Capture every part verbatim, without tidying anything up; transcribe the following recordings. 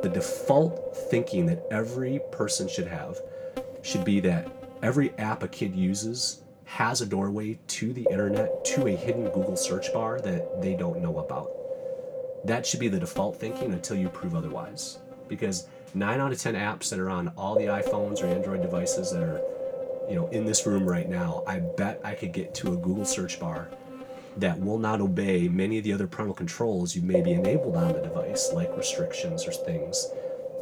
The default thinking that every person should have should be that every app a kid uses has a doorway to the internet, to a hidden Google search bar that they don't know about. That should be the default thinking until you prove otherwise. Because nine out of ten apps that are on all the iPhones or Android devices that are, you know, in this room right now, I bet I could get to a Google search bar that will not obey many of the other parental controls you may be enabled on the device, like restrictions or things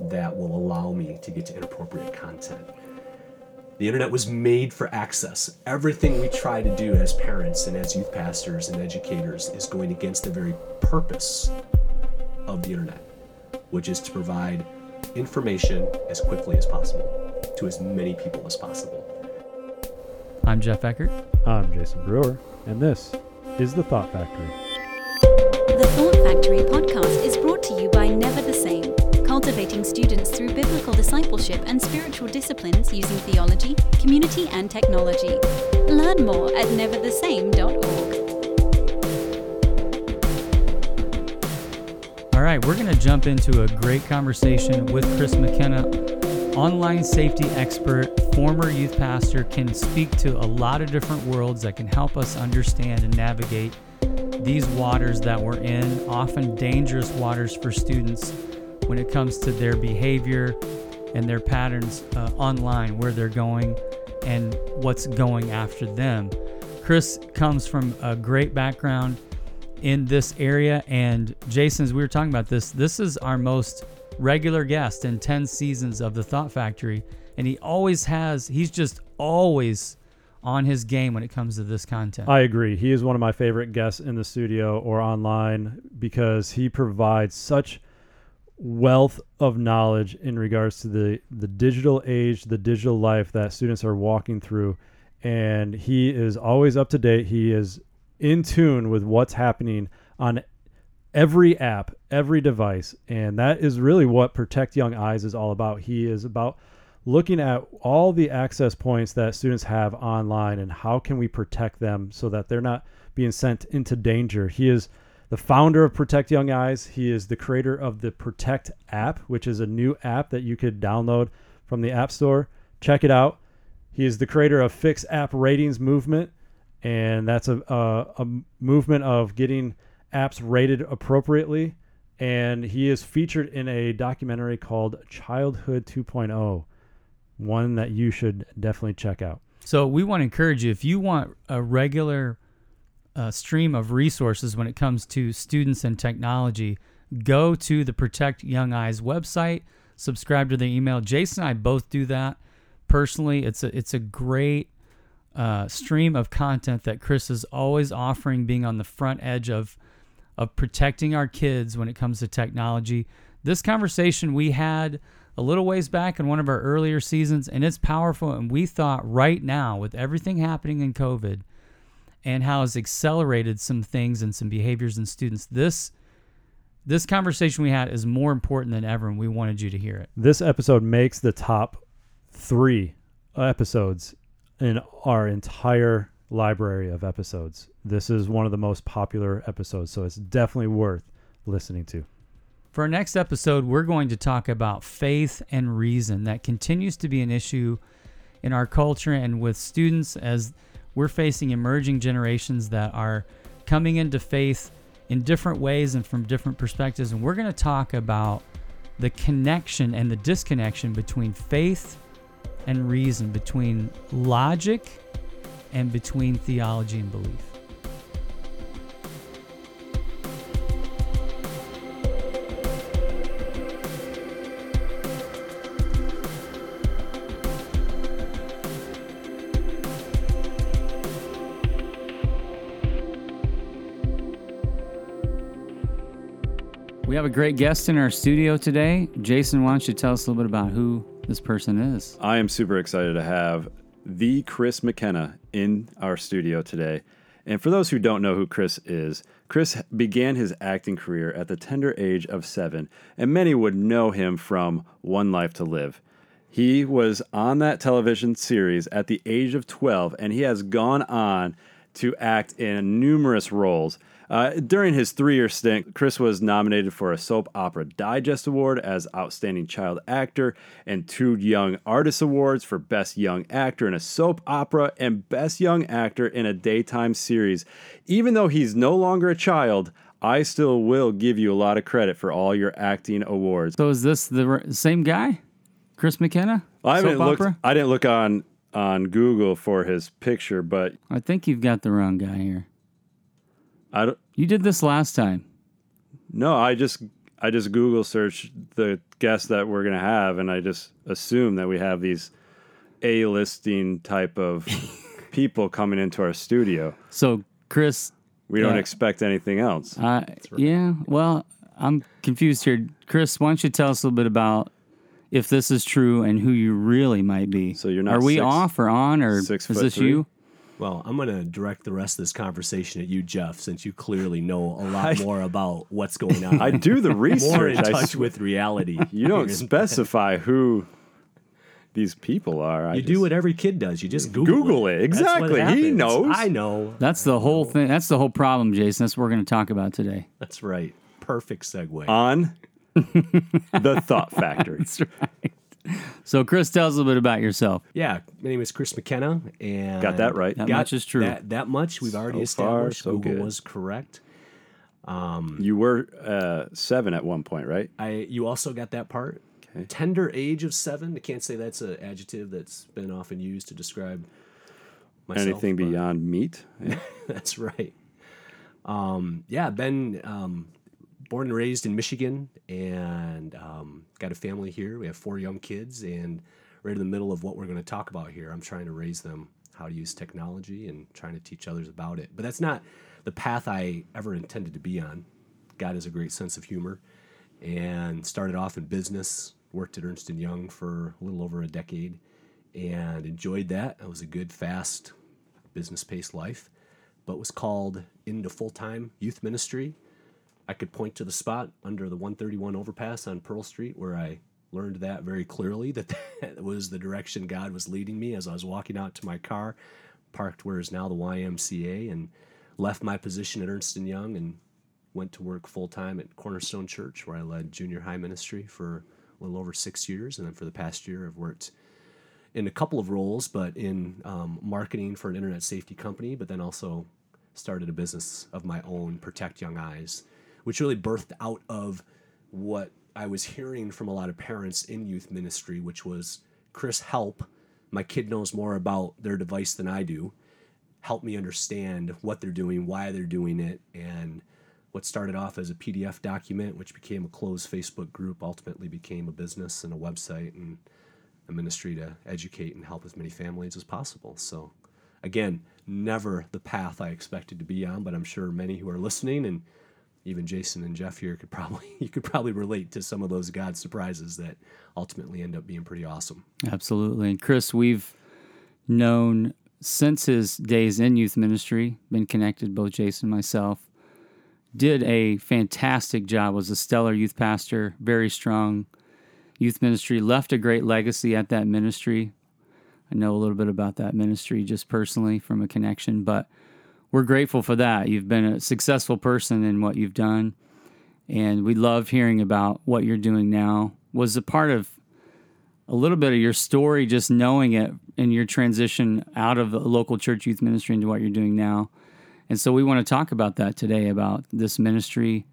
that will allow me to get to inappropriate content. The internet was made for access. Everything we try to do as parents and as youth pastors and educators is going against the very purpose of the internet, which is to provide information as quickly as possible to as many people as possible. I'm Jeff Eckert. I'm Jason Brewer. And this is The Thought Factory. The Thought Factory podcast is brought to you by Never the Same, cultivating students through biblical discipleship and spiritual disciplines using theology, community, and technology. Learn more at never the same dot org. All right, we're going to jump into a great conversation with Chris McKenna, online safety expert, former youth pastor, can speak to a lot of different worlds that can help us understand and navigate these waters that we're in, often dangerous waters for students when it comes to their behavior and their patterns uh, online, where they're going and what's going after them. Chris comes from a great background in this area, and Jason, as we were talking about this, this is our most regular guest in ten seasons of The Thought Factory, and he always has, he's just always on his game when it comes to this content. I agree. He is one of my favorite guests in the studio or online because he provides such wealth of knowledge in regards to the, the digital age, the digital life that students are walking through, and he is always up to date. He is in tune with what's happening on every app, every device. And that is really what Protect Young Eyes is all about. He is about looking at all the access points that students have online and how can we protect them so that they're not being sent into danger. He is the founder of Protect Young Eyes. He is the creator of the Protect app, which is a new app that you could download from the App Store. Check it out. He is the creator of Fix App Ratings Movement. And that's a, a a movement of getting apps rated appropriately. And he is featured in a documentary called Childhood two point oh, one that you should definitely check out. So we want to encourage you, if you want a regular uh, stream of resources when it comes to students and technology, go to the Protect Young Eyes website, subscribe to their email. Jason and I both do that personally. It's a, it's a great Uh, stream of content that Chris is always offering, being on the front edge of of protecting our kids when it comes to technology. This conversation we had a little ways back in one of our earlier seasons, and it's powerful, and we thought right now with everything happening in COVID and how it's accelerated some things and some behaviors in students, this this conversation we had is more important than ever, and we wanted you to hear it. This episode makes the top three episodes in our entire library of episodes. This is one of the most popular episodes, so it's definitely worth listening to. For our next episode, we're going to talk about faith and reason. That continues to be an issue in our culture and with students as we're facing emerging generations that are coming into faith in different ways and from different perspectives. And we're going to talk about the connection and the disconnection between faith and reason, between logic and between theology and belief. We have a great guest in our studio today. Jason, why don't you tell us a little bit about who this person is? I am super excited to have the Chris McKenna in our studio today. And for those who don't know who Chris is, Chris began his acting career at the tender age of seven, and many would know him from One Life to Live. He was on that television series at the age of twelve, and he has gone on to act in numerous roles. Uh, during his three-year stint, Chris was nominated for a Soap Opera Digest Award as Outstanding Child Actor and two Young Artist Awards for Best Young Actor in a Soap Opera and Best Young Actor in a Daytime Series. Even though he's no longer a child, I still will give you a lot of credit for all your acting awards. So is this the same guy? Chris McKenna? Well, I haven't looked, I didn't look on, on Google for his picture, but... I think you've got the wrong guy here. I don't, you did this last time. No, I just I just Google searched the guests that we're going to have, and I just assume that we have these A-listing type of people coming into our studio. So, Chris... We don't yeah. expect anything else. Uh, right. Yeah, well, I'm confused here. Chris, why don't you tell us a little bit about if this is true and who you really might be? So you're not. Are we six, off or on, or is this three? You? Well, I'm going to direct the rest of this conversation at you, Jeff, since you clearly know a lot I, more about what's going on. I do the research. More in touch with reality. You don't specify who these people are. I you just, do what every kid does. You just Google, Google it. it. Exactly. He knows. I know. That's the whole thing. That's the whole problem, Jason. That's what we're going to talk about today. That's right. Perfect segue. On the Thought Factory. That's right. So, Chris, tell us a little bit about yourself. Yeah. My name is Chris McKenna. And got that right. That got much is true. That, that much we've already so established. Far, so Google good. was correct. Um, you were uh, seven at one point, right? I. You also got that part. Tender age of seven. I can't say that's an adjective that's been often used to describe myself. Anything beyond meat. Yeah. That's right. Um, yeah, been um, born and raised in Michigan, and um, got a family here. We have four young kids, and right in the middle of what we're going to talk about here, I'm trying to raise them how to use technology and trying to teach others about it. But that's not the path I ever intended to be on. God has a great sense of humor, and started off in business. Worked at Ernst and Young for a little over a decade and enjoyed that. It was a good, fast, business-paced life, but was called into full-time youth ministry. I could point to the spot under the one thirty-one overpass on Pearl Street where I learned that very clearly, that that was the direction God was leading me as I was walking out to my car, parked where is now the Y M C A, and left my position at Ernst and Young and went to work full-time at Cornerstone Church, where I led junior high ministry for a little over six years. And then for the past year, I've worked in a couple of roles, but in um, marketing for an internet safety company, but then also started a business of my own, Protect Young Eyes, which really birthed out of what I was hearing from a lot of parents in youth ministry, which was, Chris, help. My kid knows more about their device than I do. Help me understand what they're doing, why they're doing it, and what started off as a P D F document, which became a closed Facebook group, ultimately became a business and a website and a ministry to educate and help as many families as possible. So, again, never the path I expected to be on, but I'm sure many who are listening, and even Jason and Jeff here, could probably you could probably relate to some of those God surprises that ultimately end up being pretty awesome. Absolutely. And Chris, we've known since his days in youth ministry, been connected, both Jason and myself. Did a fantastic job, was a stellar youth pastor, very strong youth ministry, left a great legacy at that ministry. I know a little bit about that ministry just personally from a connection, but we're grateful for that. You've been a successful person in what you've done, and we love hearing about what you're doing now. Was a part of a little bit of your story, just knowing it in your transition out of the local church youth ministry into what you're doing now. And so we want to talk about that today, about this ministry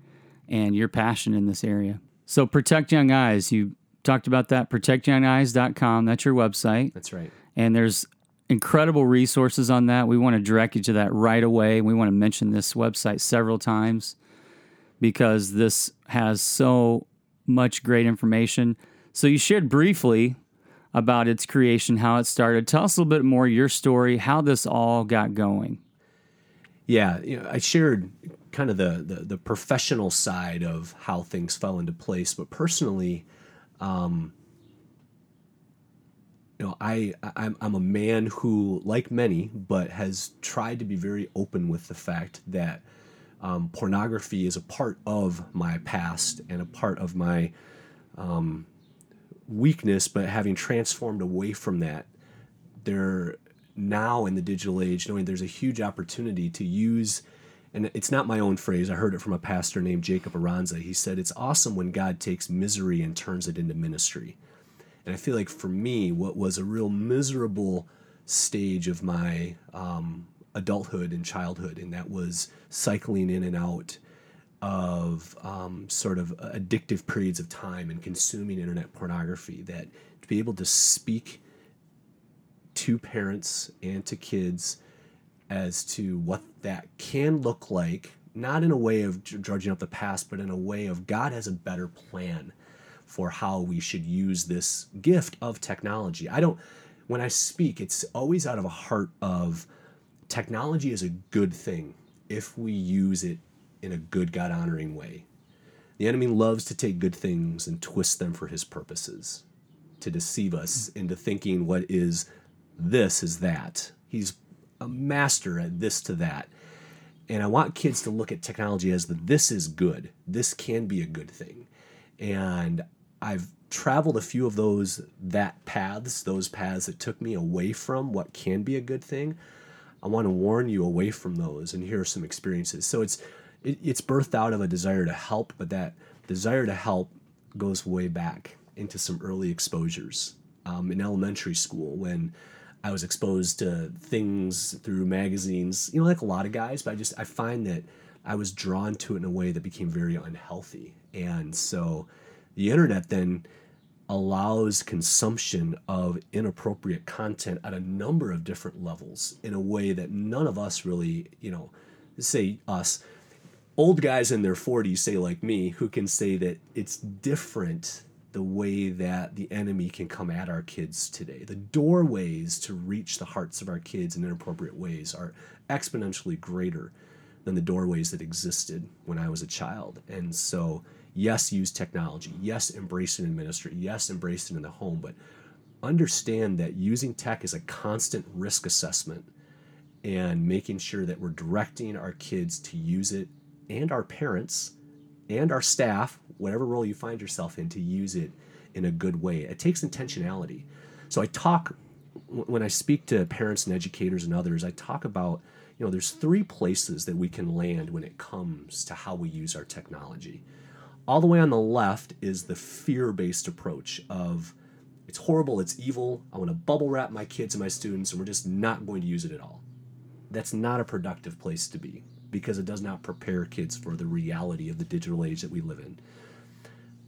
and your passion in this area. So Protect Young Eyes, you talked about that, protect young eyes dot com. That's your website. That's right. And there's incredible resources on that. We want to direct you to that right away. We want to mention this website several times because this has so much great information. So you shared briefly about its creation, how it started. Tell us a little bit more your story, how this all got going. Yeah, you know, I shared kind of the, the, the professional side of how things fell into place, but personally, um, you know, I I'm, I'm a man who, like many, but has tried to be very open with the fact that um, pornography is a part of my past and a part of my um, weakness. But having transformed away from that, there. Now in the digital age, knowing there's a huge opportunity to use and it's not my own phrase, I heard it from a pastor named Jacob Aranza. He said, it's awesome when God takes misery and turns it into ministry. And I feel like for me, what was a real miserable stage of my um, adulthood and childhood, and that was cycling in and out of um, sort of addictive periods of time and consuming internet pornography, that to be able to speak to parents and to kids as to what that can look like, not in a way of drudging up the past, but in a way of God has a better plan for how we should use this gift of technology. I don't, when I speak, it's always out of a heart of technology is a good thing if we use it in a good, God-honoring way. The enemy loves to take good things and twist them for his purposes, to deceive us into thinking what is this is that. He's a master at this to that. And I want kids to look at technology as the this is good. This can be a good thing. And I've traveled a few of those that paths, those paths that took me away from what can be a good thing. I want to warn you away from those, and here are some experiences. So it's it, it's birthed out of a desire to help, but that desire to help goes way back into some early exposures. Um, in elementary school, when I was exposed to things through magazines, you know, like a lot of guys, but I just, I find that I was drawn to it in a way that became very unhealthy. And so the internet then allows consumption of inappropriate content at a number of different levels in a way that none of us really, you know, say us, old guys in their forties, say like me, who can say that it's different the way that the enemy can come at our kids today. The doorways to reach the hearts of our kids in inappropriate ways are exponentially greater than the doorways that existed when I was a child. And so, yes, use technology. Yes, embrace it in ministry. Yes, embrace it in the home. But understand that using tech is a constant risk assessment and making sure that we're directing our kids to use it, and our parents and our staff, whatever role you find yourself in, to use it in a good way. It takes intentionality. So I talk, when I speak to parents and educators and others, I talk about, you know, there's three places that we can land when it comes to how we use our technology. All the way on the left is the fear-based approach of, it's horrible, it's evil, I want to bubble wrap my kids and my students, and we're just not going to use it at all. That's not a productive place to be, because it does not prepare kids for the reality of the digital age that we live in.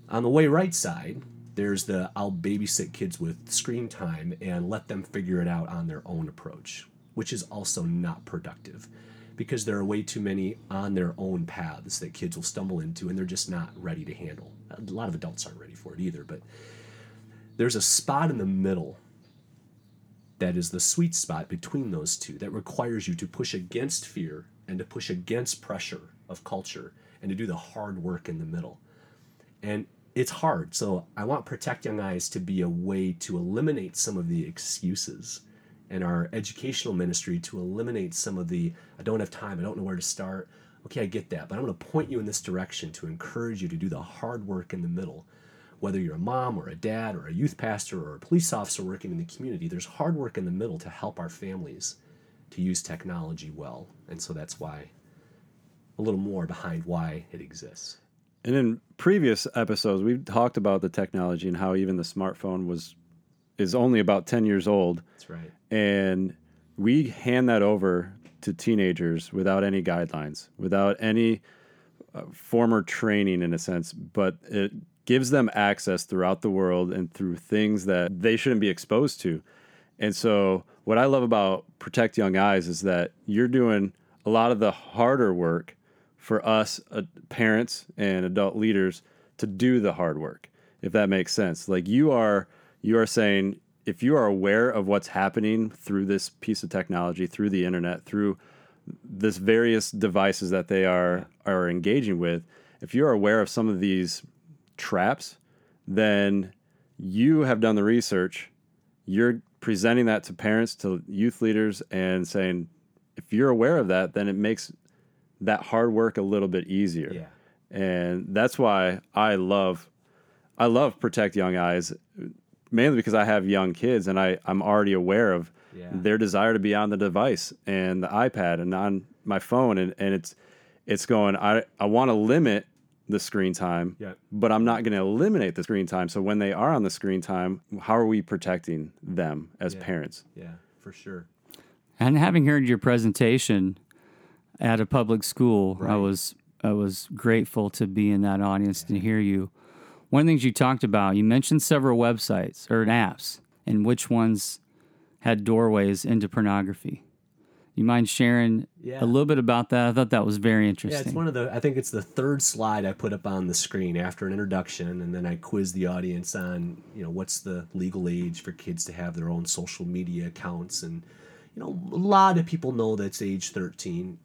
On the way right side, there's the I'll babysit kids with screen time and let them figure it out on their own approach, which is also not productive, because there are way too many on their own paths that kids will stumble into, and they're just not ready to handle. A lot of adults aren't ready for it either, but there's a spot in the middle that is the sweet spot between those two that requires you to push against fear and to push against pressure of culture and to do the hard work in the middle. And it's hard. So I want Protect Young Eyes to be a way to eliminate some of the excuses, and our educational ministry to eliminate some of the, I don't have time, I don't know where to start. Okay, I get that, but I'm gonna point you in this direction to encourage you to do the hard work in the middle. Whether you're a mom or a dad or a youth pastor or a police officer working in the community, there's hard work in the middle to help our families to use technology well. And so that's why, a little more behind why it exists. And in previous episodes, we've talked about the technology and how even the smartphone was is only about ten years old. That's right. And we hand that over to teenagers without any guidelines, without any uh, former training in a sense, but it gives them access throughout the world and through things that they shouldn't be exposed to. And so what I love about Protect Young Eyes is that you're doing a lot of the harder work for us uh, parents and adult leaders to do the hard work, if that makes sense. Like you are, you are saying, if you are aware of what's happening through this piece of technology, through the internet, through this various devices that they are, are engaging with, if you're aware of some of these traps, then you have done the research. You're presenting that to parents, to youth leaders, and saying, if you're aware of that, then it makes that hard work a little bit easier. Yeah. And that's why I love, I love Protect Young Eyes, mainly because I have young kids, and I, I'm already aware of yeah. their desire to be on the device and the iPad and on my phone. And, and it's It's going, I, I want to limit the screen time, yeah. but I'm not going to eliminate the screen time. So when they are on the screen time, how are we protecting them as yeah. parents? Yeah, for sure. And having heard your presentation at a public school, right. I was I was grateful to be in that audience yeah. to hear you. One of the things you talked about, you mentioned several websites or apps and which ones had doorways into pornography. You mind sharing yeah. a little bit about that? I thought that was very interesting. Yeah, it's one of the, I think it's the third slide I put up on the screen after an introduction, and then I quiz the audience on, you know, what's the legal age for kids to have their own social media accounts. And, you know, a lot of people know that's age thirteen.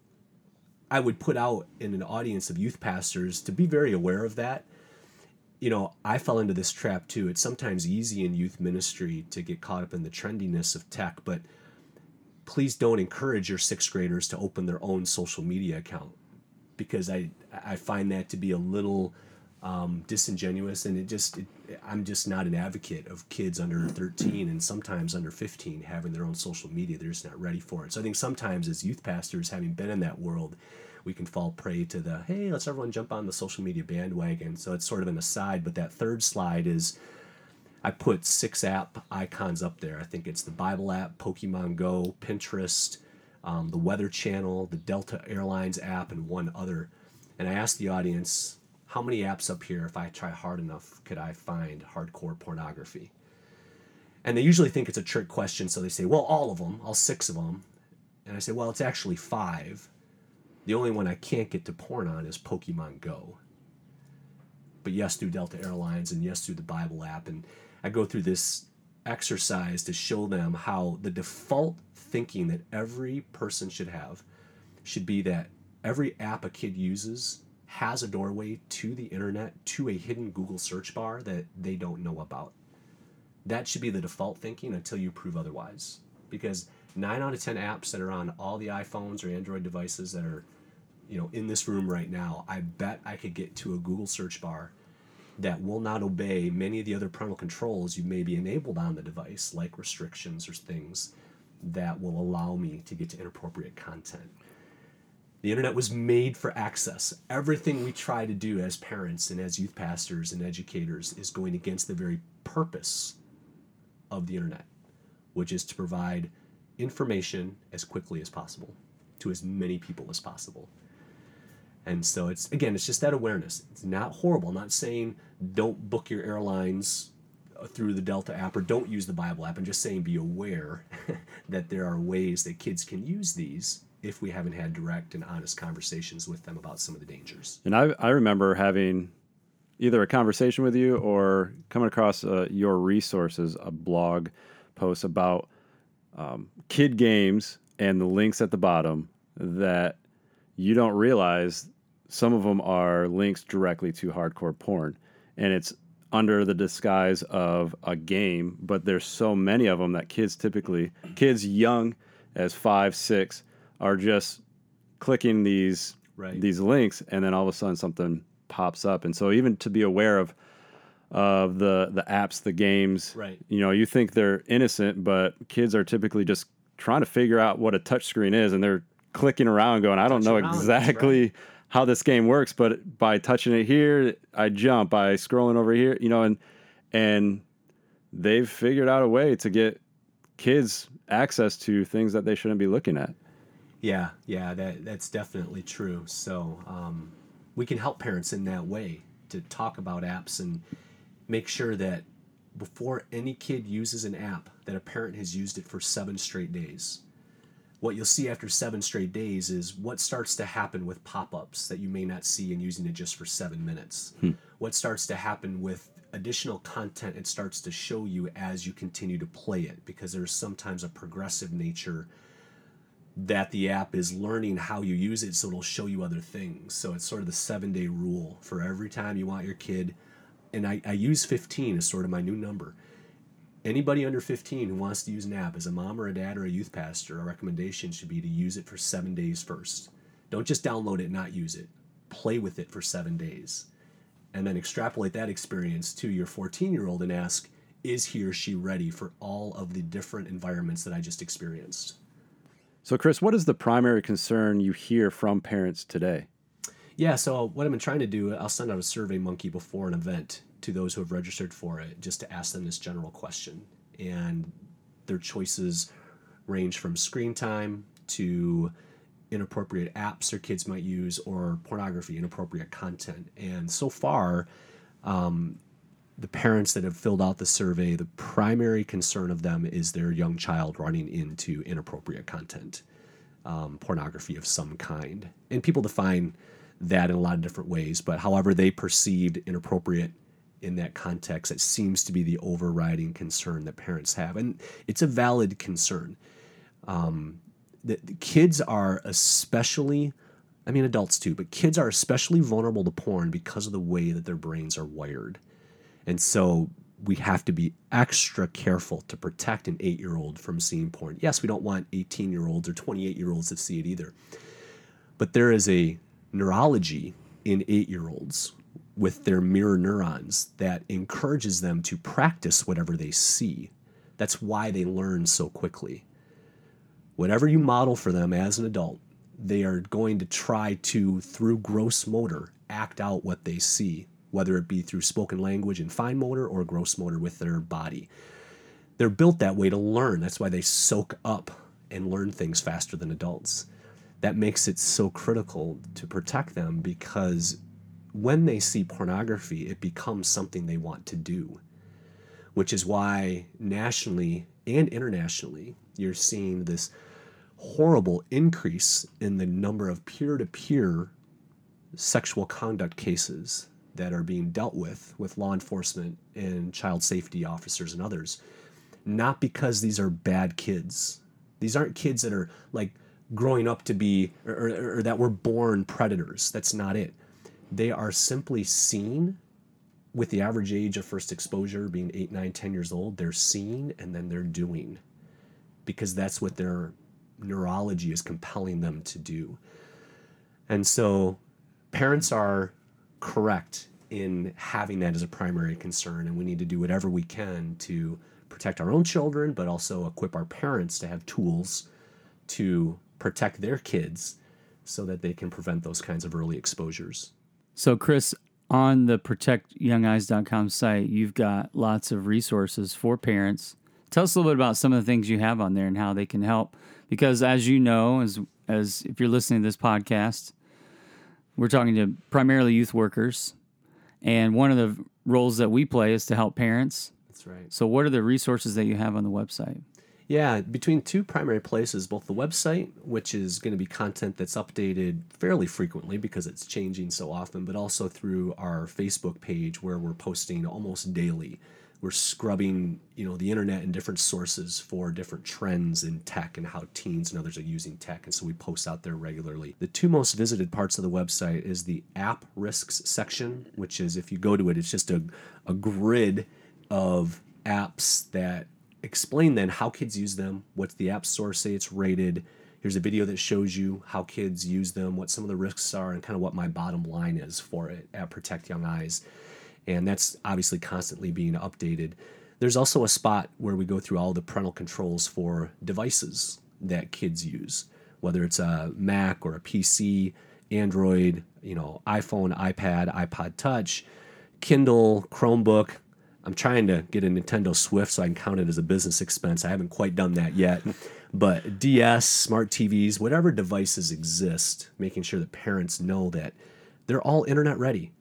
I would put out in an audience of youth pastors to be very aware of that. You know, I fell into this trap too. It's sometimes easy in youth ministry to get caught up in the trendiness of tech, but please don't encourage your sixth graders to open their own social media account, because I I find that to be a little um, disingenuous, and it just it, I'm just not an advocate of kids under thirteen and sometimes under fifteen having their own social media. They're just not ready for it. So I think sometimes as youth pastors, having been in that world, we can fall prey to the, hey, let's everyone jump on the social media bandwagon. So it's sort of an aside, but that third slide is, I put six app icons up there. I think it's the Bible app, Pokemon Go, Pinterest, um, the Weather Channel, the Delta Airlines app, and one other. And I asked the audience, how many apps up here, if I try hard enough, could I find hardcore pornography? And they usually think it's a trick question, so they say, well, all of them, all six of them. And I say, well, it's actually five. The only one I can't get to porn on is Pokemon Go. But yes, through Delta Airlines, and yes, through the Bible app, and I go through this exercise to show them how the default thinking that every person should have should be that every app a kid uses has a doorway to the internet, to a hidden Google search bar that they don't know about. That should be the default thinking until you prove otherwise. Because nine out of ten apps that are on all the iPhones or Android devices that are, you know, in this room right now, I bet I could get to a Google search bar that will not obey many of the other parental controls you may be enabled on the device, like restrictions or things that will allow me to get to inappropriate content. The internet was made for access. Everything we try to do as parents and as youth pastors and educators is going against the very purpose of the internet, which is to provide information as quickly as possible to as many people as possible. And so it's, again, it's just that awareness. It's not horrible. I'm not saying don't book your airlines through the Delta app or don't use the Bible app. I'm just saying be aware that there are ways that kids can use these if we haven't had direct and honest conversations with them about some of the dangers. And I, I remember having either a conversation with you or coming across uh, your resources, a blog post about um, kid games and the links at the bottom that you don't realize some of them are links directly to hardcore porn, and it's under the disguise of a game, but there's so many of them that kids typically, kids young as five, six, are just clicking these right. these links, and then all of a sudden something pops up. And so even to be aware of of the, the apps, the games, right. you know, you think they're innocent, but kids are typically just trying to figure out what a touchscreen is, and they're clicking around going, I don't know exactly right. how this game works, but by touching it here, I jump, by scrolling over here, you know, and and they've figured out a way to get kids access to things that they shouldn't be looking at. Yeah, yeah, that that's definitely true. So um, we can help parents in that way to talk about apps and make sure that before any kid uses an app, that a parent has used it for seven straight days. What you'll see after seven straight days is what starts to happen with pop-ups that you may not see in using it just for seven minutes. Hmm. What starts to happen with additional content it starts to show you as you continue to play it, because there's sometimes a progressive nature that the app is learning how you use it, so it'll show you other things. So it's sort of the seven-day rule for every time you want your kid. And I, I use fifteen as sort of my new number. Anybody under fifteen who wants to use an app, as a mom or a dad or a youth pastor, our recommendation should be to use it for seven days first. Don't just download it and not use it. Play with it for seven days. And then extrapolate that experience to your fourteen-year-old and ask, is he or she ready for all of the different environments that I just experienced? So, Chris, what is the primary concern you hear from parents today? Yeah, so what I've been trying to do, I'll send out a SurveyMonkey before an event to those who have registered for it, just to ask them this general question. And their choices range from screen time to inappropriate apps their kids might use, or pornography, inappropriate content. And so far, um, the parents that have filled out the survey, the primary concern of them is their young child running into inappropriate content, um, pornography of some kind. And people define that in a lot of different ways, but however they perceived inappropriate in that context, it seems to be the overriding concern that parents have. And it's a valid concern. Um, the, the kids are especially, I mean adults too, but kids are especially vulnerable to porn because of the way that their brains are wired. And so we have to be extra careful to protect an eight-year-old from seeing porn. Yes, we don't want eighteen-year-olds or twenty-eight-year-olds to see it either. But there is a neurology in eight-year-olds with their mirror neurons that encourages them to practice whatever they see. That's why they learn so quickly. Whatever you model for them as an adult, they are going to try to, through gross motor, act out what they see, whether it be through spoken language and fine motor or gross motor with their body. They're built that way to learn. That's why they soak up and learn things faster than adults. That makes it so critical to protect them, because when they see pornography, it becomes something they want to do, which is why nationally and internationally, you're seeing this horrible increase in the number of peer-to-peer sexual conduct cases that are being dealt with with law enforcement and child safety officers and others. Not because these are bad kids. These aren't kids that are like growing up to be, or, or, or that were born predators. That's not it. They are simply seen, with the average age of first exposure being eight, nine, ten years old. They're seen and then they're doing, because that's what their neurology is compelling them to do. And so parents are correct in having that as a primary concern, and we need to do whatever we can to protect our own children, but also equip our parents to have tools to protect their kids so that they can prevent those kinds of early exposures. So, Chris, on the protect young eyes dot com site, you've got lots of resources for parents. Tell us a little bit about some of the things you have on there and how they can help. Because as you know, as as if you're listening to this podcast, we're talking to primarily youth workers, and one of the roles that we play is to help parents. That's right. So what are the resources that you have on the website? Yeah, between two primary places, both the website, which is going to be content that's updated fairly frequently because it's changing so often, but also through our Facebook page where we're posting almost daily. We're scrubbing, you know, the internet and different sources for different trends in tech and how teens and others are using tech, and so we post out there regularly. The two most visited parts of the website is the app risks section, which is, if you go to it, it's just a, a grid of apps that explain then how kids use them, what's the app source say it's rated. Here's a video that shows you how kids use them, what some of the risks are, and kind of what my bottom line is for it at Protect Young Eyes. And that's obviously constantly being updated. There's also a spot where we go through all the parental controls for devices that kids use, whether it's a Mac or a P C, Android, you know, iPhone, iPad, iPod Touch, Kindle, Chromebook. I'm trying to get a Nintendo Switch so I can count it as a business expense. I haven't quite done that yet. But D S, smart T Vs, whatever devices exist, making sure that parents know that they're all internet ready.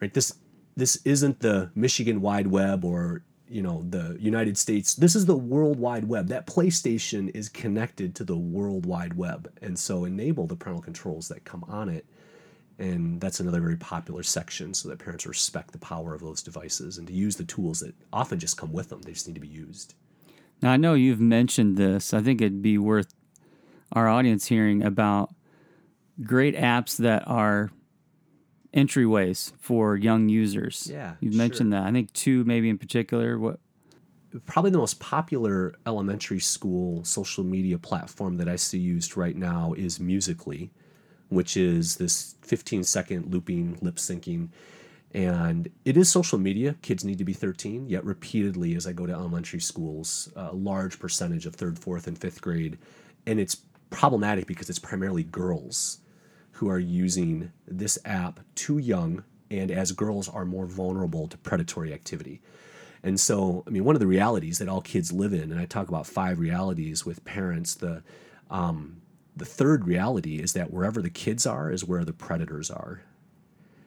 Right? This This isn't the Michigan Wide Web or, you know, the United States. This is the World Wide Web. That PlayStation is connected to the World Wide Web. And so enable the parental controls that come on it. And that's another very popular section, so that parents respect the power of those devices and to use the tools that often just come with them. They just need to be used. Now, I know you've mentioned this. I think it'd be worth our audience hearing about great apps that are entryways for young users. Yeah, you've mentioned sure. that. I think two maybe in particular. What? Probably the most popular elementary school social media platform that I see used right now is Musical.ly, which is this fifteen-second looping, lip-syncing. And it is social media. Kids need to be thirteen, yet repeatedly, as I go to elementary schools, a large percentage of third, fourth, and fifth grade. And it's problematic because it's primarily girls who are using this app too young, and as girls are more vulnerable to predatory activity. And so, I mean, one of the realities that all kids live in, and I talk about five realities with parents, the um, the third reality is that wherever the kids are is where the predators are.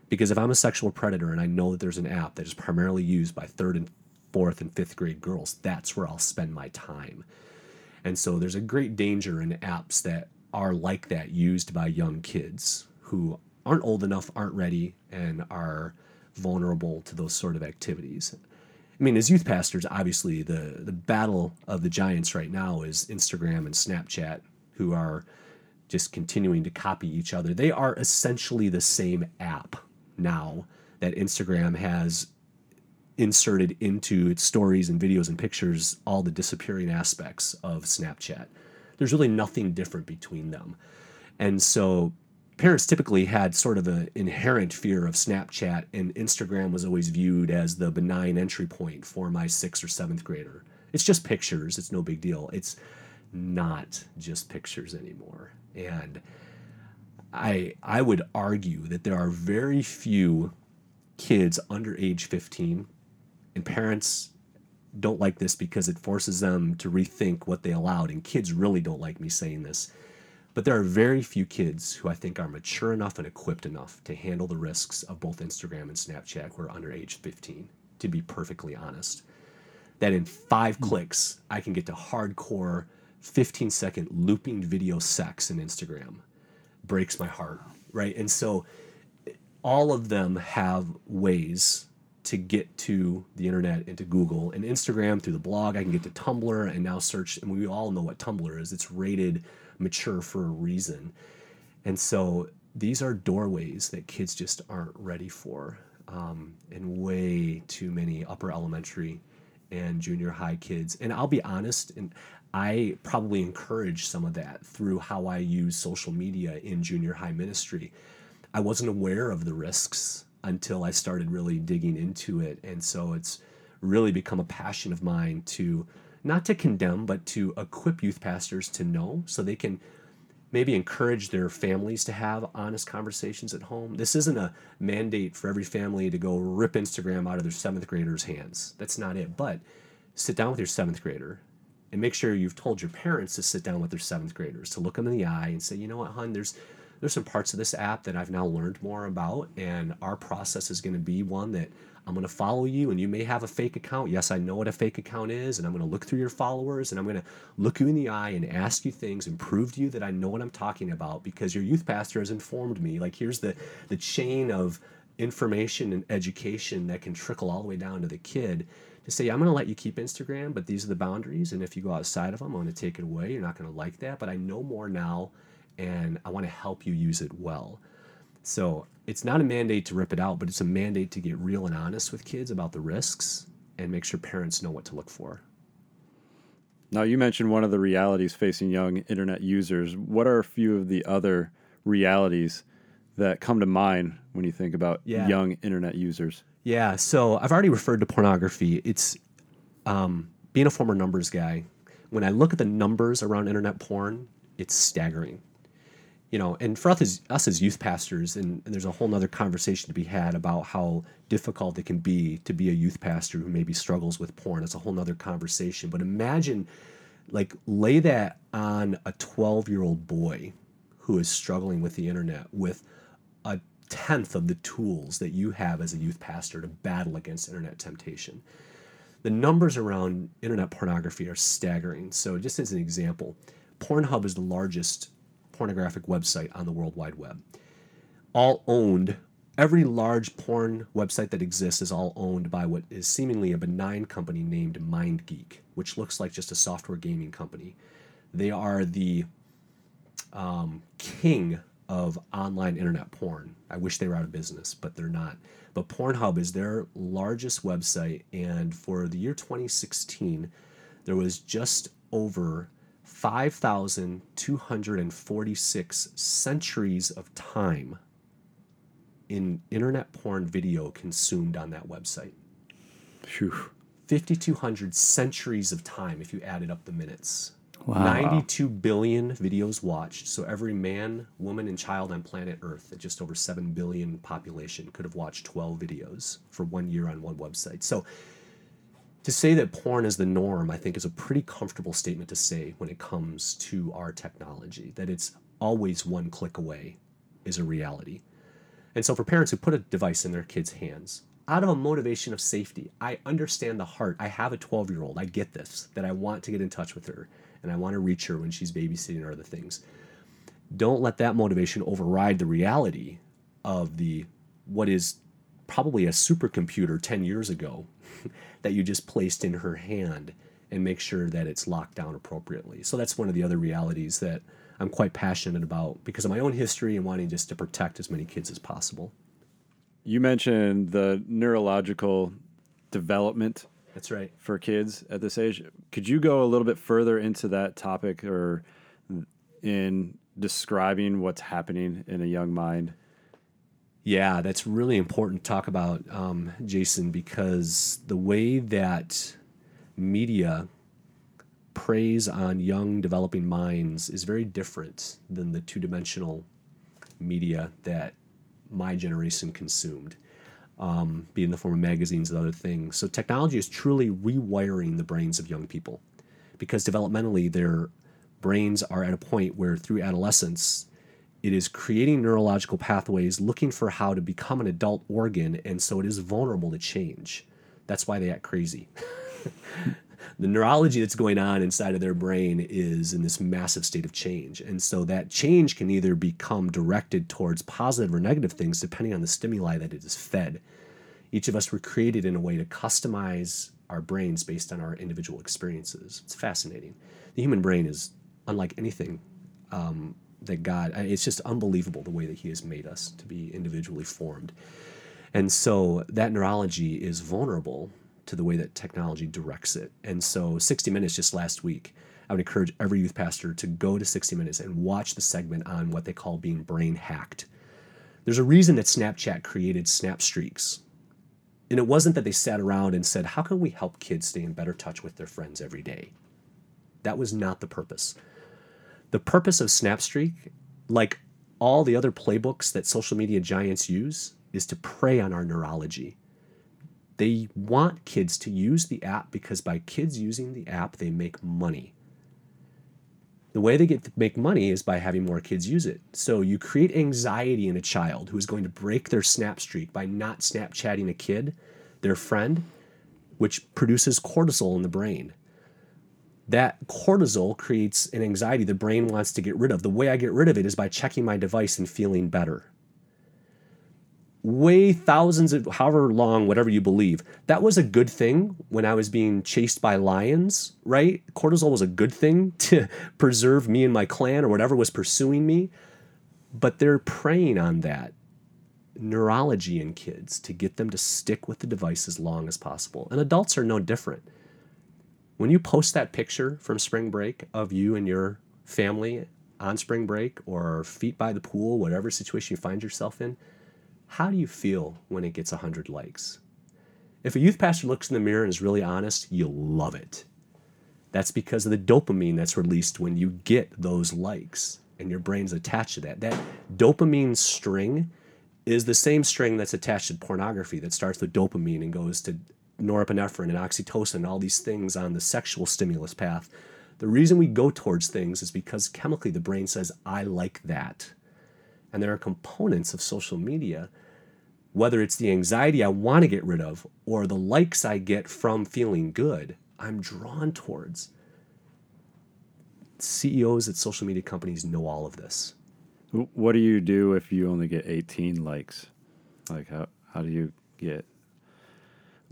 Because if I'm a sexual predator and I know that there's an app that is primarily used by third and fourth and fifth grade girls, that's where I'll spend my time. And so there's a great danger in apps that are like that, used by young kids who aren't old enough, aren't ready, and are vulnerable to those sort of activities. I mean, as youth pastors, obviously the, the battle of the giants right now is Instagram and Snapchat, who are just continuing to copy each other. They are essentially the same app now that Instagram has inserted into its stories and videos and pictures, all the disappearing aspects of Snapchat. There's really nothing different between them. And so parents typically had sort of an inherent fear of Snapchat, and Instagram was always viewed as the benign entry point for my sixth or seventh grader. It's just pictures. It's no big deal. It's not just pictures anymore. And I I would argue that there are very few kids under age fifteen, and parents don't like this because it forces them to rethink what they allowed. And kids really don't like me saying this, but there are very few kids who I think are mature enough and equipped enough to handle the risks of both Instagram and Snapchat who are under age fifteen, to be perfectly honest. That in five clicks, I can get to hardcore fifteen second looping video sex in Instagram. Breaks my heart, right? And so all of them have ways to get to the internet and to Google and Instagram through the blog. I can get to Tumblr and now search, and we all know what Tumblr is. It's rated mature for a reason. And so these are doorways that kids just aren't ready for. Um, and way too many upper elementary and junior high kids. And I'll be honest, and I probably encourage some of that through how I use social media in junior high ministry. I wasn't aware of the risks until I started really digging into it. And so it's really become a passion of mine to not to condemn, but to equip youth pastors to know so they can maybe encourage their families to have honest conversations at home. This isn't a mandate for every family to go rip Instagram out of their seventh grader's hands. That's not it. But sit down with your seventh grader and make sure you've told your parents to sit down with their seventh graders, to look them in the eye and say, you know what, hon, there's there's some parts of this app that I've now learned more about, and our process is going to be one that I'm going to follow you, and you may have a fake account. Yes, I know what a fake account is, and I'm going to look through your followers, and I'm going to look you in the eye and ask you things and prove to you that I know what I'm talking about because your youth pastor has informed me. Like, here's the, the chain of information and education that can trickle all the way down to the kid to say, I'm going to let you keep Instagram, but these are the boundaries, and if you go outside of them, I'm going to take it away. You're not going to like that, but I know more now, and I want to help you use it well. So it's not a mandate to rip it out, but it's a mandate to get real and honest with kids about the risks and make sure parents know what to look for. Now, you mentioned one of the realities facing young internet users. What are a few of the other realities that come to mind when you think about yeah. young internet users? Yeah, so I've already referred to pornography. It's um, being a former numbers guy. When I look at the numbers around internet porn, it's staggering. You know, and for us as, us as youth pastors, and, and there's a whole nother conversation to be had about how difficult it can be to be a youth pastor who maybe struggles with porn. It's a whole nother conversation. But imagine, like, lay that on a twelve-year-old boy who is struggling with the internet with a tenth of the tools that you have as a youth pastor to battle against internet temptation. The numbers around internet pornography are staggering. So just as an example, Pornhub is the largest pornographic website on the World Wide Web. All owned, every large porn website that exists is all owned by what is seemingly a benign company named MindGeek, which looks like just a software gaming company. They are the um, king of online internet porn. I wish they were out of business, but they're not. But Pornhub is their largest website, and for the year twenty sixteen, there was just over five thousand two hundred forty-six centuries of time in internet porn video consumed on that website. Phew. five thousand two hundred centuries of time if you added up the minutes. Wow. ninety-two billion videos watched. So every man, woman, and child on planet Earth at just over seven billion population could have watched twelve videos for one year on one website. So to say that porn is the norm, I think, is a pretty comfortable statement to say when it comes to our technology, that it's always one click away is a reality. And so for parents who put a device in their kids' hands, out of a motivation of safety, I understand the heart. I have a twelve-year-old. I get this, that I want to get in touch with her, and I want to reach her when she's babysitting or other things. Don't let that motivation override the reality of the what is probably a supercomputer ten years ago that you just placed in her hand, and make sure that it's locked down appropriately. So that's one of the other realities that I'm quite passionate about because of my own history and wanting just to protect as many kids as possible. You mentioned the neurological development. That's right. For kids at this age. Could you go a little bit further into that topic or in describing what's happening in a young mind? Yeah, that's really important to talk about, um, Jason, because the way that media preys on young developing minds is very different than the two-dimensional media that my generation consumed, um, be in the form of magazines and other things. So technology is truly rewiring the brains of young people because developmentally their brains are at a point where through adolescence, it is creating neurological pathways looking for how to become an adult organ, and so it is vulnerable to change. That's why they act crazy. The neurology that's going on inside of their brain is in this massive state of change, and so that change can either become directed towards positive or negative things depending on the stimuli that it is fed. Each of us were created in a way to customize our brains based on our individual experiences. It's fascinating. The human brain is unlike anything um, that God, it's just unbelievable the way that he has made us to be individually formed. And so that neurology is vulnerable to the way that technology directs it. And so sixty minutes just last week, I would encourage every youth pastor to go to sixty minutes and watch the segment on what they call being brain hacked. There's a reason that Snapchat created snap streaks. And it wasn't that they sat around and said, how can we help kids stay in better touch with their friends every day? That was not the purpose. The purpose of Snapstreak, like all the other playbooks that social media giants use, is to prey on our neurology. They want kids to use the app because by kids using the app, they make money. The way they get to make money is by having more kids use it. So you create anxiety in a child who is going to break their snap streak by not Snapchatting a kid, their friend, which produces cortisol in the brain. That cortisol creates an anxiety the brain wants to get rid of. The way I get rid of it is by checking my device and feeling better. Way thousands of, however long, whatever you believe, that was a good thing when I was being chased by lions, right? Cortisol was a good thing to preserve me and my clan or whatever was pursuing me. But they're preying on that neurology in kids to get them to stick with the device as long as possible. And adults are no different. When you post that picture from spring break of you and your family on spring break or feet by the pool, whatever situation you find yourself in, how do you feel when it gets one hundred likes? If a youth pastor looks in the mirror and is really honest, you'll love it. That's because of the dopamine that's released when you get those likes and your brain's attached to that. That dopamine string is the same string that's attached to pornography that starts with dopamine and goes to norepinephrine and oxytocin, all these things on the sexual stimulus path. The reason we go towards things is because chemically the brain says, I like that. And there are components of social media, whether it's the anxiety I want to get rid of or the likes I get from feeling good, I'm drawn towards. C E Os at social media companies know all of this. What do you do if you only get eighteen likes? Like how, how do you get...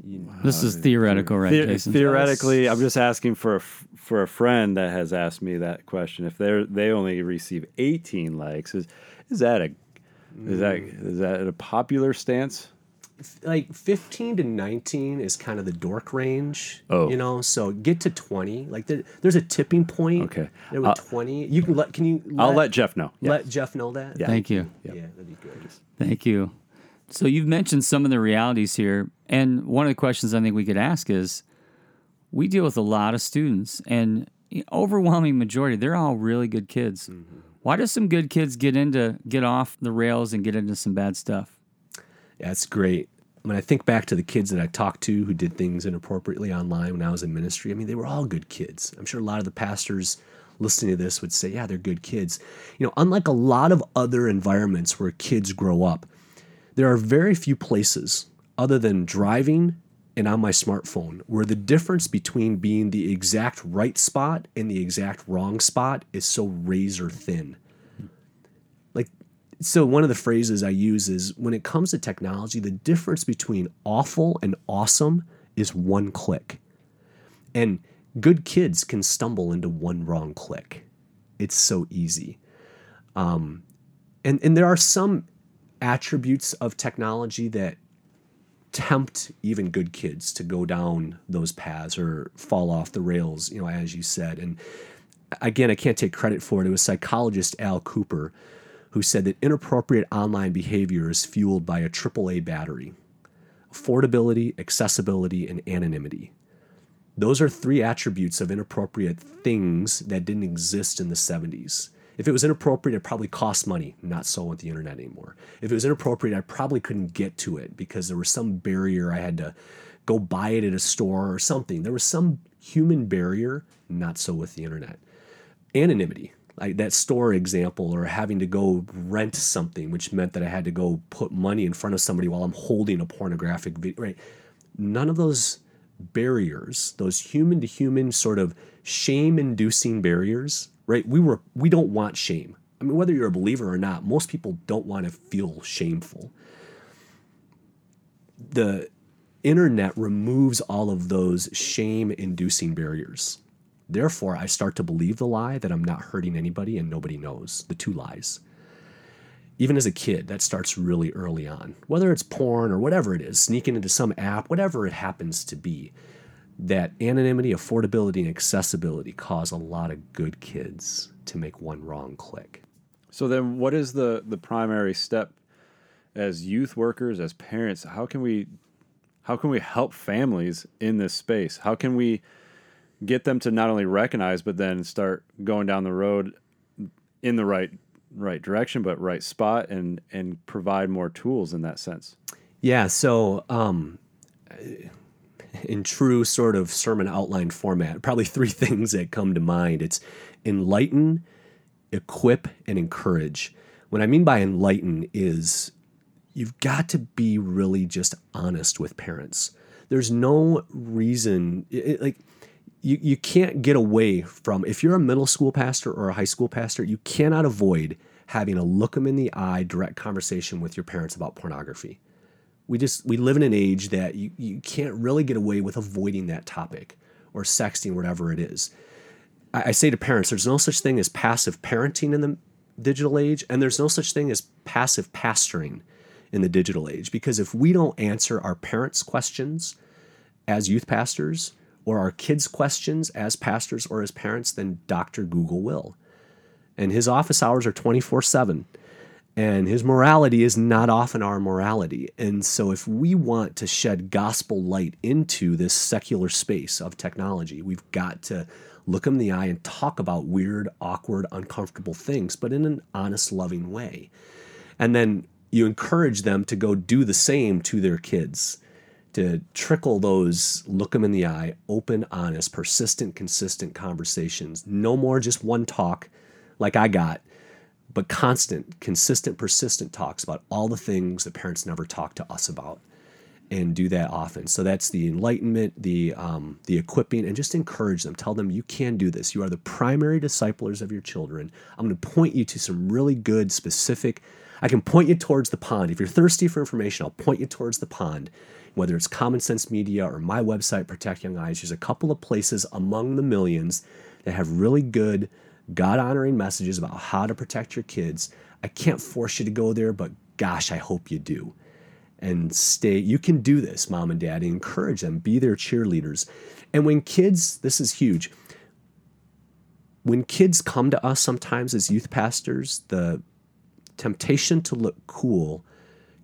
You know, this is theoretical, right, the- Jason? Theoretically, I'm just asking for a, f- for a friend that has asked me that question. If they they only receive eighteen likes, is is that a is that is that a popular stance? Like fifteen to nineteen is kind of the dork range, oh. you know. So get to twenty. Like there, there's a tipping point. Okay, there with uh, twenty, you can let. Can you? Let, I'll let Jeff know. Yes. Let Jeff know that. Yeah. Thank you. Yeah, that'd be good. Thank you. So you've mentioned some of the realities here, and one of the questions I think we could ask is, we deal with a lot of students, and overwhelming majority, they're all really good kids. Mm-hmm. Why do some good kids get into get off the rails and get into some bad stuff? Yeah, that's great. When I think back to the kids that I talked to who did things inappropriately online when I was in ministry, I mean, they were all good kids. I'm sure a lot of the pastors listening to this would say, yeah, they're good kids. You know, unlike a lot of other environments where kids grow up, there are very few places other than driving and on my smartphone where the difference between being the exact right spot and the exact wrong spot is so razor thin. Like, so one of the phrases I use is, when it comes to technology, the difference between awful and awesome is one click. And good kids can stumble into one wrong click. It's so easy. Um, and, and there are some attributes of technology that tempt even good kids to go down those paths or fall off the rails, you know, as you said. And again, I can't take credit for it. It was psychologist Al Cooper who said that inappropriate online behavior is fueled by a triple A battery: affordability, accessibility, and anonymity. Those are three attributes of inappropriate things that didn't exist in the seventies. If it was inappropriate, it probably cost money. Not so with the internet anymore. If it was inappropriate, I probably couldn't get to it because there was some barrier. I had to go buy it at a store or something. There was some human barrier. Not so with the internet. Anonymity, like that store example, or having to go rent something, which meant that I had to go put money in front of somebody while I'm holding a pornographic video. Right? None of those barriers, those human-to-human sort of shame-inducing barriers, right? We were we don't want shame. I mean, whether you're a believer or not, most people don't want to feel shameful. The internet removes all of those shame-inducing barriers. Therefore, I start to believe the lie that I'm not hurting anybody and nobody knows, the two lies. Even as a kid, that starts really early on. Whether it's porn or whatever it is, sneaking into some app, whatever it happens to be, that anonymity, affordability, and accessibility cause a lot of good kids to make one wrong click. So then what is the, the primary step as youth workers, as parents? How can we how can we help families in this space? How can we get them to not only recognize, but then start going down the road in the right right direction, but right spot, and and provide more tools in that sense? Yeah, so um, in true sort of sermon outline format, probably three things that come to mind. It's enlighten, equip, and encourage. What I mean by enlighten is you've got to be really just honest with parents. There's no reason, it, like, You you can't get away from, if you're a middle school pastor or a high school pastor, you cannot avoid having a look them in the eye, direct conversation with your parents about pornography. We just, we live in an age that you, you can't really get away with avoiding that topic, or sexting, whatever it is. I, I say to parents, there's no such thing as passive parenting in the digital age, and there's no such thing as passive pastoring in the digital age, because if we don't answer our parents' questions as youth pastors, or our kids' questions as pastors or as parents, then Doctor Google will. And his office hours are twenty-four seven. And his morality is not often our morality. And so if we want to shed gospel light into this secular space of technology, we've got to look him in the eye and talk about weird, awkward, uncomfortable things, but in an honest, loving way. And then you encourage them to go do the same to their kids, to trickle those, look them in the eye, open, honest, persistent, consistent conversations. No more just one talk like I got, but constant, consistent, persistent talks about all the things that parents never talk to us about, and do that often. So that's the enlightenment, the um, the equipping, and just encourage them. Tell them you can do this. You are the primary disciplers of your children. I'm going to point you to some really good, specific, I can point you towards the pond. If you're thirsty for information, I'll point you towards the pond. Whether it's Common Sense Media or my website, Protect Young Eyes, there's a couple of places among the millions that have really good, God-honoring messages about how to protect your kids. I can't force you to go there, but gosh, I hope you do. And stay, you can do this, mom and dad, and encourage them, be their cheerleaders. And when kids, this is huge, when kids come to us sometimes as youth pastors, the temptation to look cool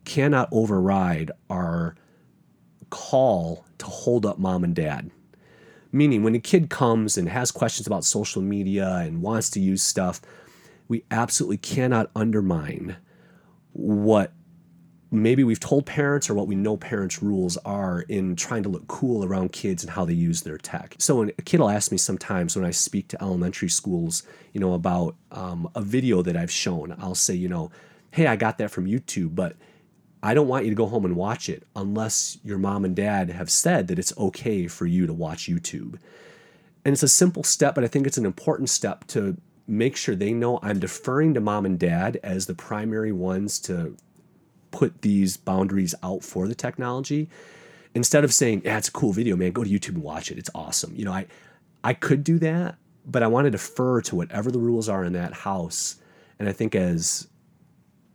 cannot override our call to hold up mom and dad, Meaning, when a kid comes and has questions about social media and wants to use stuff, we absolutely cannot undermine what maybe we've told parents or what we know parents' rules are in trying to look cool around kids and how they use their tech. So when a kid will ask me sometimes when I speak to elementary schools, you know, about um, a video that I've shown, I'll say, you know, hey, I got that from YouTube, but I don't want you to go home and watch it unless your mom and dad have said that it's okay for you to watch YouTube. And it's a simple step, but I think it's an important step to make sure they know I'm deferring to mom and dad as the primary ones to put these boundaries out for the technology, instead of saying, yeah, it's a cool video, man, go to YouTube and watch it, it's awesome. You know, I, I could do that, but I want to defer to whatever the rules are in that house. And I think as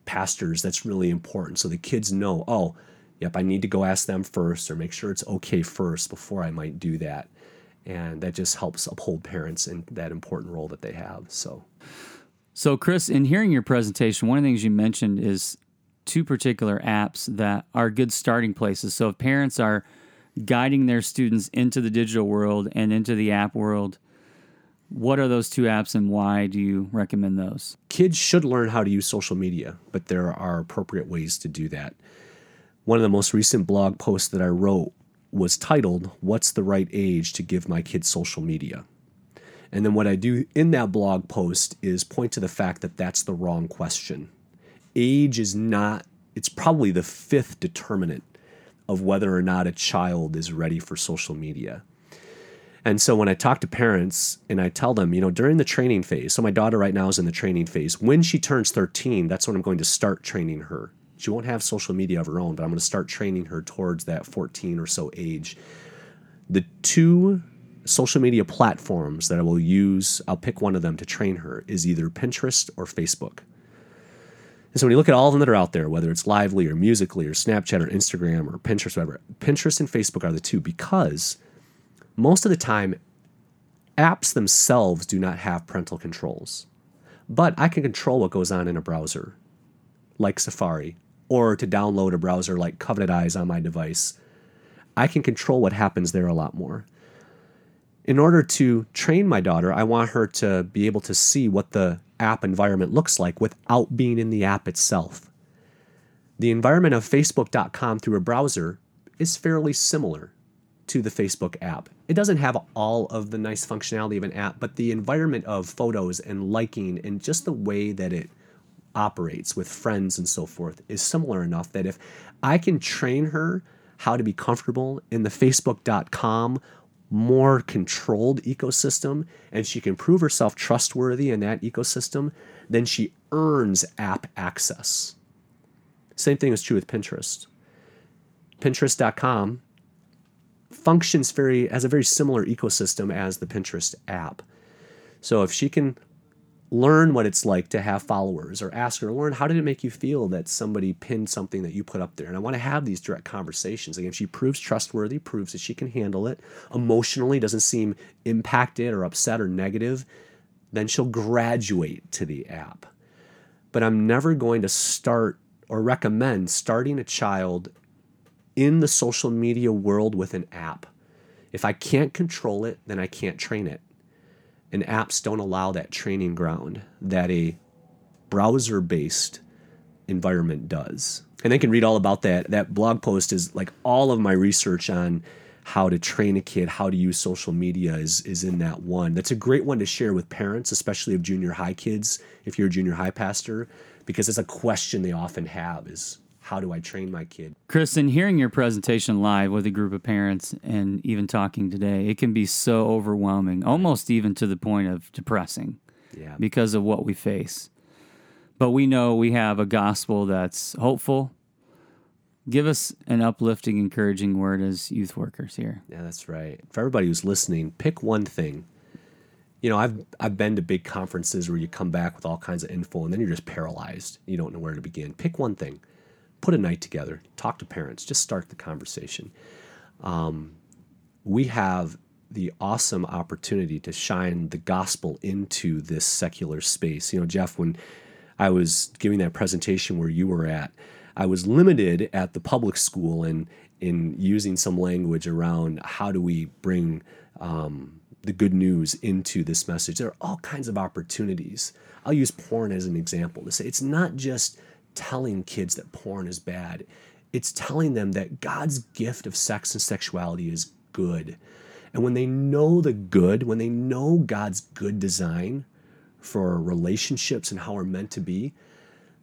pastors, that's really important. So the kids know, oh, yep, I need to go ask them first or make sure it's okay first before I might do that. And that just helps uphold parents in that important role that they have. So, so Chris, in hearing your presentation, one of the things you mentioned is two particular apps that are good starting places. So if parents are guiding their students into the digital world and into the app world, what are those two apps and why do you recommend those? Kids should learn how to use social media, but there are appropriate ways to do that. One of the most recent blog posts that I wrote was titled, "What's the Right Age to Give My Kids Social Media?" And then what I do in that blog post is point to the fact that that's the wrong question. Age is not, it's probably the fifth determinant of whether or not a child is ready for social media. And so when I talk to parents and I tell them, you know, during the training phase, so my daughter right now is in the training phase. When she turns thirteen, that's when I'm going to start training her. She won't have social media of her own, but I'm going to start training her towards that fourteen or so age. The two social media platforms that I will use, I'll pick one of them to train her, is either Pinterest or Facebook. And so when you look at all of them that are out there, whether it's Lively or Musical.ly or Snapchat or Instagram or Pinterest, whatever, Pinterest and Facebook are the two, because most of the time, apps themselves do not have parental controls. But I can control what goes on in a browser, like Safari, or to download a browser like Covenant Eyes on my device. I can control what happens there a lot more. In order to train my daughter, I want her to be able to see what the app environment looks like without being in the app itself. The environment of Facebook dot com through a browser is fairly similar to the Facebook app. It doesn't have all of the nice functionality of an app, but the environment of photos and liking and just the way that it operates with friends and so forth is similar enough that if I can train her how to be comfortable in the Facebook dot com more controlled ecosystem, and she can prove herself trustworthy in that ecosystem, then she earns app access. Same thing is true with Pinterest. Pinterest dot com functions very, has a very similar ecosystem as the Pinterest app. So if she can learn what it's like to have followers, or ask her, Lauren, how did it make you feel that somebody pinned something that you put up there? And I want to have these direct conversations. Again, she proves trustworthy, proves that she can handle it, emotionally doesn't seem impacted or upset or negative, then she'll graduate to the app. But I'm never going to start or recommend starting a child in the social media world with an app. If I can't control it, then I can't train it. And apps don't allow that training ground that a browser-based environment does. And they can read all about that. That blog post is like all of my research on how to train a kid, how to use social media is, is in that one. That's a great one to share with parents, especially of junior high kids, if you're a junior high pastor, because it's a question they often have is, how do I train my kid? Chris, in hearing your presentation live with a group of parents and even talking today, it can be so overwhelming, almost even to the point of depressing, yeah, because of what we face. But we know we have a gospel that's hopeful. Give us an uplifting, encouraging word as youth workers here. Yeah, that's right. For everybody who's listening, pick one thing. You know, I've I've been to big conferences where you come back with all kinds of info and then you're just paralyzed. You don't know where to begin. Pick one thing. Put a night together, talk to parents, just start the conversation. Um, we have the awesome opportunity to shine the gospel into this secular space. You know, Jeff, when I was giving that presentation where you were at, I was limited at the public school in, in using some language around how do we bring um, the good news into this message. There are all kinds of opportunities. I'll use porn as an example to say it's not just telling kids that porn is bad. It's telling them that God's gift of sex and sexuality is good. And when they know the good, when they know God's good design for relationships and how we're meant to be,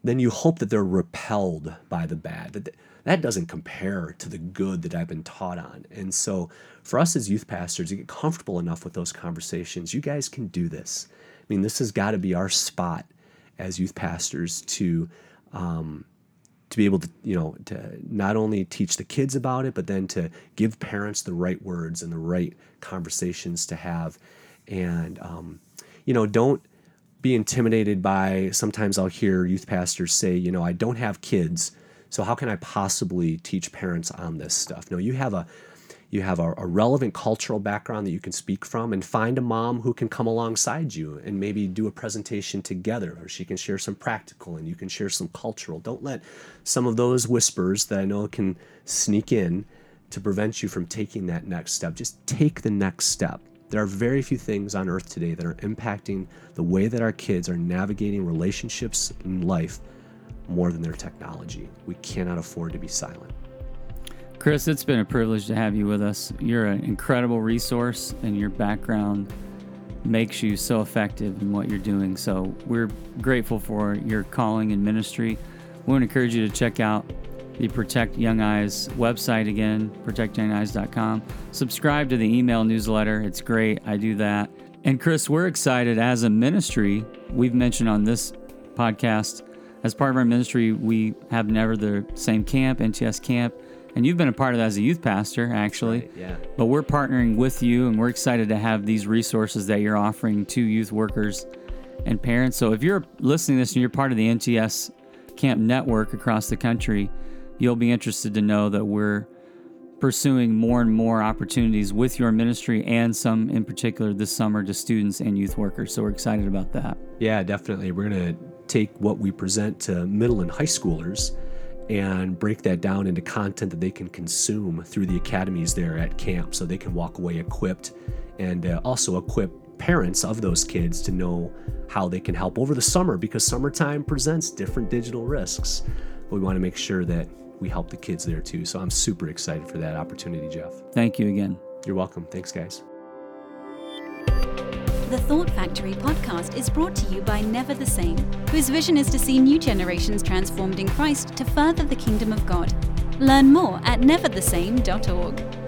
then you hope that they're repelled by the bad. That that doesn't compare to the good that I've been taught on. And so for us as youth pastors, you get comfortable enough with those conversations. You guys can do this. I mean, this has got to be our spot as youth pastors to um, to be able to, you know, to not only teach the kids about it, but then to give parents the right words and the right conversations to have. And, um, you know, don't be intimidated by, sometimes I'll hear youth pastors say, you know, I don't have kids, so how can I possibly teach parents on this stuff? No, you have a you have a, a relevant cultural background that you can speak from, and find a mom who can come alongside you and maybe do a presentation together, or she can share some practical and you can share some cultural. Don't let some of those whispers that I know can sneak in to prevent you from taking that next step. Just take the next step. There are very few things on earth today that are impacting the way that our kids are navigating relationships in life more than their technology. We cannot afford to be silent. Chris, it's been a privilege to have you with us. You're an incredible resource, and your background makes you so effective in what you're doing. So we're grateful for your calling and ministry. We want to encourage you to check out the Protect Young Eyes website again, protect young eyes dot com. Subscribe to the email newsletter. It's great. I do that. And Chris, we're excited as a ministry. We've mentioned on this podcast, as part of our ministry, we have Never the Same Camp, N T S Camp. And you've been a part of that as a youth pastor, actually. Right, yeah. But we're partnering with you, and we're excited to have these resources that you're offering to youth workers and parents. So if you're listening to this and you're part of the N T S Camp network across the country, you'll be interested to know that we're pursuing more and more opportunities with your ministry, and some in particular this summer to students and youth workers. So we're excited about that. Yeah, definitely. We're going to take what we present to middle and high schoolers and break that down into content that they can consume through the academies there at camp, so they can walk away equipped, and uh, also equip parents of those kids to know how they can help over the summer, because summertime presents different digital risks. But we want to make sure that we help the kids there too. So I'm super excited for that opportunity, Jeff. Thank you again. You're welcome. Thanks, guys. The Thought Factory podcast is brought to you by Never the Same, whose vision is to see new generations transformed in Christ to further the kingdom of God. Learn more at never the same dot org.